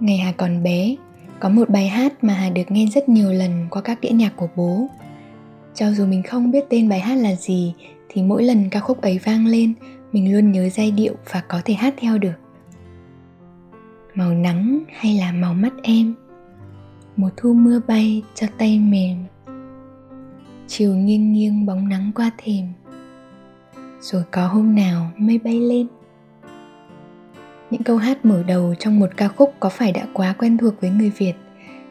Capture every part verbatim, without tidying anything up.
Ngày Hà còn bé, có một bài hát mà Hà được nghe rất nhiều lần qua các đĩa nhạc của bố. Cho dù mình không biết tên bài hát là gì, thì mỗi lần ca khúc ấy vang lên, mình luôn nhớ giai điệu và có thể hát theo được. Màu nắng hay là màu mắt em, mùa thu mưa bay cho tay mềm, chiều nghiêng nghiêng bóng nắng qua thềm, rồi có hôm nào mây bay lên. Những câu hát mở đầu trong một ca khúc có phải đã quá quen thuộc với người Việt,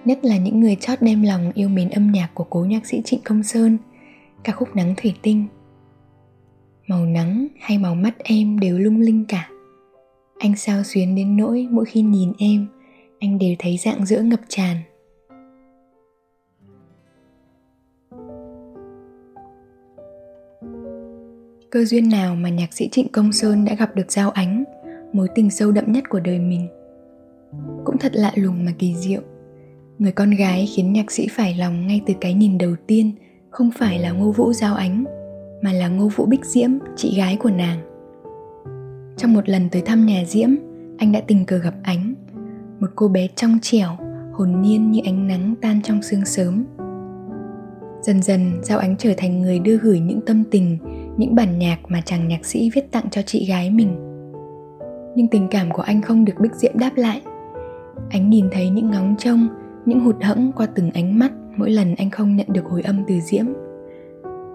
nhất là những người chót đem lòng yêu mến âm nhạc của cố nhạc sĩ Trịnh Công Sơn, ca khúc Nắng Thuỷ Tinh. Màu nắng hay màu mắt em đều lung linh cả. Anh sao xuyến đến nỗi mỗi khi nhìn em, anh đều thấy rạng rỡ ngập tràn. Cơ duyên nào mà nhạc sĩ Trịnh Công Sơn đã gặp được Dao Ánh, mối tình sâu đậm nhất của đời mình. Cũng thật lạ lùng mà kỳ diệu. Người con gái khiến nhạc sĩ phải lòng ngay từ cái nhìn đầu tiên không phải là Ngô Vũ Giao Ánh, mà là Ngô Vũ Bích Diễm, chị gái của nàng. Trong một lần tới thăm nhà Diễm, anh đã tình cờ gặp Ánh, một cô bé trong trẻo, hồn nhiên như ánh nắng tan trong sương sớm. Dần dần, Dao Ánh trở thành người đưa gửi những tâm tình, những bản nhạc mà chàng nhạc sĩ viết tặng cho chị gái mình. Nhưng tình cảm của anh không được Bích Diễm đáp lại. Anh nhìn thấy những ngóng trông, những hụt hẫng qua từng ánh mắt mỗi lần anh không nhận được hồi âm từ Diễm.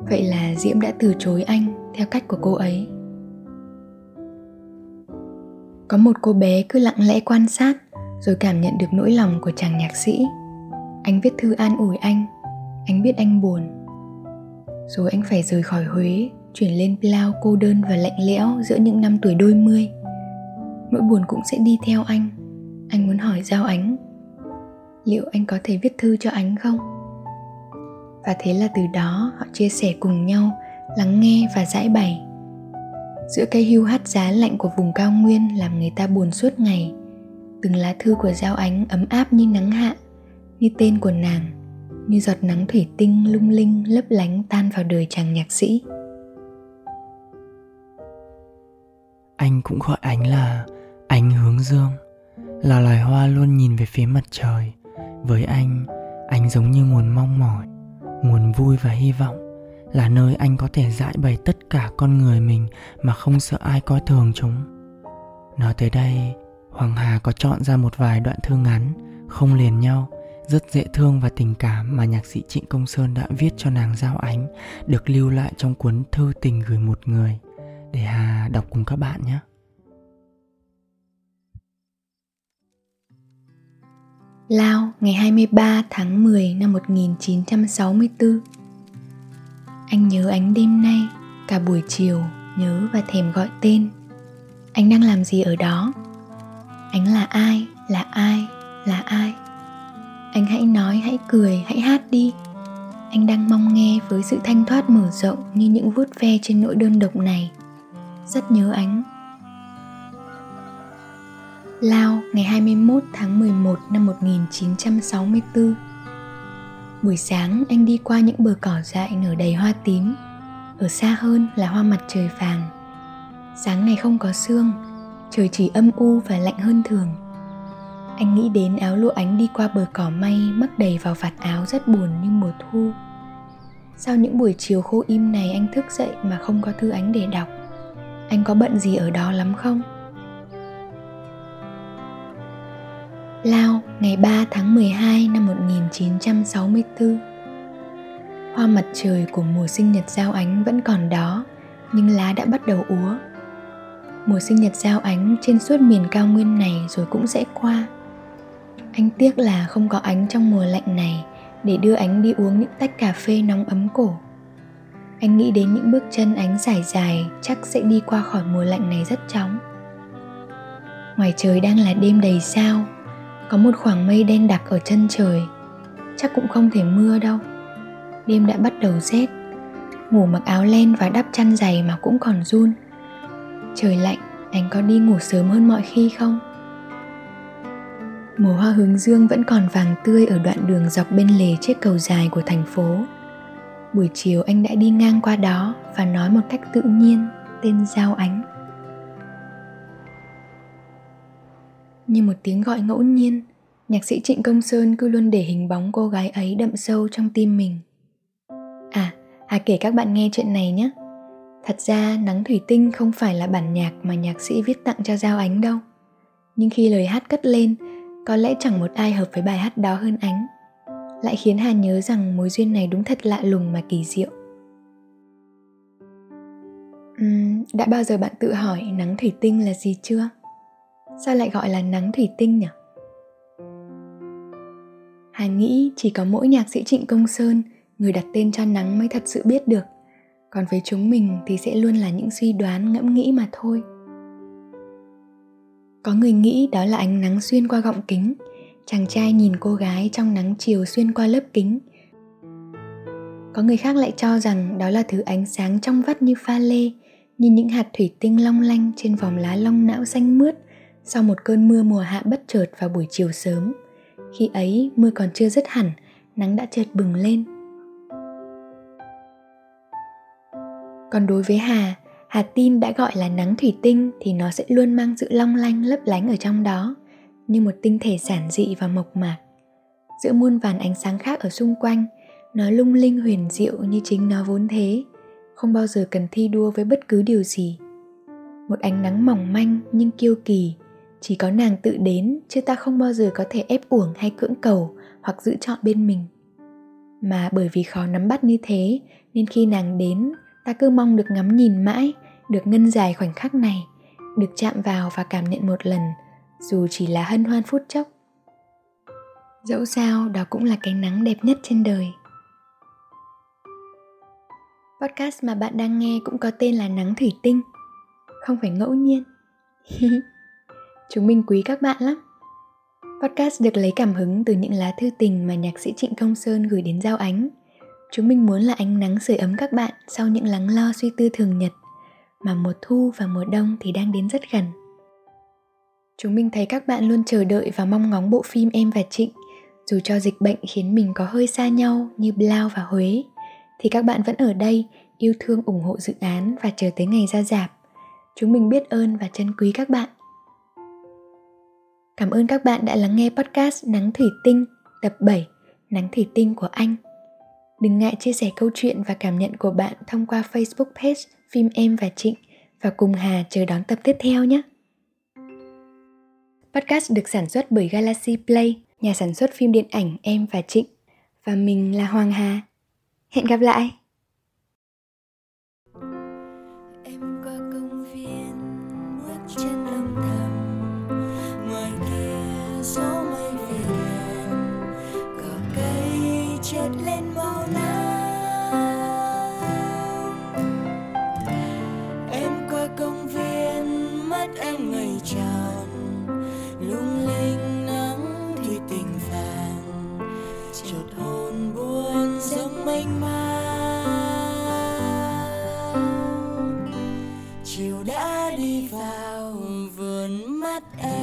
Vậy là Diễm đã từ chối anh theo cách của cô ấy. Có một cô bé cứ lặng lẽ quan sát, rồi cảm nhận được nỗi lòng của chàng nhạc sĩ. Anh viết thư an ủi anh, anh biết anh buồn. Rồi anh phải rời khỏi Huế, chuyển lên Plau cô đơn và lạnh lẽo giữa những năm tuổi đôi mươi. Nỗi buồn cũng sẽ đi theo anh. Anh muốn hỏi Dao Ánh, liệu anh có thể viết thư cho Ánh không? Và thế là từ đó họ chia sẻ cùng nhau, lắng nghe và giải bày. Giữa cây hưu hắt giá lạnh của vùng cao nguyên làm người ta buồn suốt ngày, từng lá thư của Dao Ánh ấm áp như nắng hạ, như tên của nàng, như giọt nắng thủy tinh lung linh lấp lánh tan vào đời chàng nhạc sĩ. Anh cũng gọi Ánh là Ánh hướng dương, là loài hoa luôn nhìn về phía mặt trời. Với anh, Ánh giống như nguồn mong mỏi, nguồn vui và hy vọng, là nơi anh có thể giải bày tất cả con người mình mà không sợ ai coi thường chúng. Nói tới đây, Hoàng Hà có chọn ra một vài đoạn thơ ngắn, không liền nhau, rất dễ thương và tình cảm mà nhạc sĩ Trịnh Công Sơn đã viết cho nàng Dao Ánh, được lưu lại trong cuốn Thư Tình Gửi Một Người, để Hà đọc cùng các bạn nhé. Lao, ngày hai mươi ba tháng mười năm một nghìn chín trăm sáu mươi tư. Anh nhớ Ánh đêm nay, cả buổi chiều, nhớ và thèm gọi tên. Anh đang làm gì ở đó? Ánh là ai, là ai, là ai? Anh hãy nói, hãy cười, hãy hát đi. Anh đang mong nghe với sự thanh thoát mở rộng như những vuốt ve trên nỗi đơn độc này. Rất nhớ Ánh. Lao, ngày hai mươi mốt tháng mười một năm một nghìn chín trăm sáu mươi tư. Buổi sáng anh đi qua những bờ cỏ dại nở đầy hoa tím, ở xa hơn là hoa mặt trời vàng. Sáng này không có sương, trời chỉ âm u và lạnh hơn thường. Anh nghĩ đến áo lụa Ánh đi qua bờ cỏ may mắc đầy vào vạt áo rất buồn như mùa thu. Sau những buổi chiều khô im này anh thức dậy mà không có thư Ánh để đọc. Anh có bận gì ở đó lắm không? Lao, ngày ba tháng mười hai năm một nghìn chín trăm sáu mươi tư. Hoa mặt trời của mùa sinh nhật Dao Ánh vẫn còn đó, nhưng lá đã bắt đầu úa. Mùa sinh nhật Dao Ánh trên suốt miền cao nguyên này rồi cũng sẽ qua. Anh tiếc là không có Ánh trong mùa lạnh này để đưa Ánh đi uống những tách cà phê nóng ấm cổ. Anh nghĩ đến những bước chân Ánh sải dài chắc sẽ đi qua khỏi mùa lạnh này rất chóng. Ngoài trời đang là đêm đầy sao, có một khoảng mây đen đặc ở chân trời. Chắc cũng không thể mưa đâu. Đêm đã bắt đầu rét. Ngủ mặc áo len và đắp chăn dày mà cũng còn run. Trời lạnh, anh có đi ngủ sớm hơn mọi khi không? Mùa hoa hướng dương vẫn còn vàng tươi ở đoạn đường dọc bên lề chiếc cầu dài của thành phố. Buổi chiều anh đã đi ngang qua đó và nói một cách tự nhiên tên Dao Ánh. Như một tiếng gọi ngẫu nhiên, nhạc sĩ Trịnh Công Sơn cứ luôn để hình bóng cô gái ấy đậm sâu trong tim mình. À, Hà kể các bạn nghe chuyện này nhé. Thật ra Nắng Thuỷ Tinh không phải là bản nhạc mà nhạc sĩ viết tặng cho Dao Ánh đâu. Nhưng khi lời hát cất lên, có lẽ chẳng một ai hợp với bài hát đó hơn Ánh. Lại khiến Hà nhớ rằng mối duyên này đúng thật lạ lùng mà kỳ diệu. uhm, Đã bao giờ bạn tự hỏi nắng thủy tinh là gì chưa? Sao lại gọi là nắng thủy tinh nhỉ? Hà nghĩ chỉ có mỗi nhạc sĩ Trịnh Công Sơn, người đặt tên cho nắng, mới thật sự biết được. Còn với chúng mình thì sẽ luôn là những suy đoán ngẫm nghĩ mà thôi. Có người nghĩ đó là ánh nắng xuyên qua gọng kính. Chàng trai nhìn cô gái trong nắng chiều xuyên qua lớp kính. Có người khác lại cho rằng đó là thứ ánh sáng trong vắt như pha lê, như những hạt thủy tinh long lanh trên vòng lá long não xanh mướt sau một cơn mưa mùa hạ bất chợt vào buổi chiều sớm. Khi ấy mưa còn chưa dứt hẳn, nắng đã chợt bừng lên. Còn đối với Hà, Hà tin đã gọi là nắng thủy tinh thì nó sẽ luôn mang sự long lanh lấp lánh ở trong đó, như một tinh thể giản dị và mộc mạc. Giữa muôn vàn ánh sáng khác ở xung quanh, nó lung linh huyền diệu như chính nó vốn thế, không bao giờ cần thi đua với bất cứ điều gì. Một ánh nắng mỏng manh nhưng kiêu kỳ, chỉ có nàng tự đến, chứ ta không bao giờ có thể ép uổng hay cưỡng cầu hoặc giữ chọn bên mình. Mà bởi vì khó nắm bắt như thế, nên khi nàng đến, ta cứ mong được ngắm nhìn mãi, được ngân dài khoảnh khắc này, được chạm vào và cảm nhận một lần, dù chỉ là hân hoan phút chốc. Dẫu sao đó cũng là cái nắng đẹp nhất trên đời. Podcast mà bạn đang nghe cũng có tên là Nắng Thủy Tinh, không phải ngẫu nhiên. Chúng mình quý các bạn lắm. Podcast được lấy cảm hứng từ những lá thư tình mà nhạc sĩ Trịnh Công Sơn gửi đến Dao Ánh. Chúng mình muốn là ánh nắng sưởi ấm các bạn sau những lắng lo suy tư thường nhật, mà mùa thu và mùa đông thì đang đến rất gần. Chúng mình thấy các bạn luôn chờ đợi và mong ngóng bộ phim Em Và Trịnh. Dù cho dịch bệnh khiến mình có hơi xa nhau như Blau và Huế, thì các bạn vẫn ở đây yêu thương ủng hộ dự án và chờ tới ngày ra rạp. Chúng mình biết ơn và trân quý các bạn. Cảm ơn các bạn đã lắng nghe podcast Nắng Thủy Tinh, tập bảy, Nắng Thủy Tinh của Anh. Đừng ngại chia sẻ câu chuyện và cảm nhận của bạn thông qua Facebook page phim Em Và Trịnh, và cùng Hà chờ đón tập tiếp theo nhé. Podcast được sản xuất bởi Galaxy Play, nhà sản xuất phim điện ảnh Em Và Trịnh. Và mình là Hoàng Hà. Hẹn gặp lại! Em qua công viên, bước chân âm thầm. Ngoài kia gió mây về đàn, cỏ cây chợt lên màu nắng. Em qua công viên, mắt em ngày tròn. Lung linh nắng thủy tinh vàng, chợt hồn buồn dâng mênh mang. Chiều đã đi vào vườn mắt em.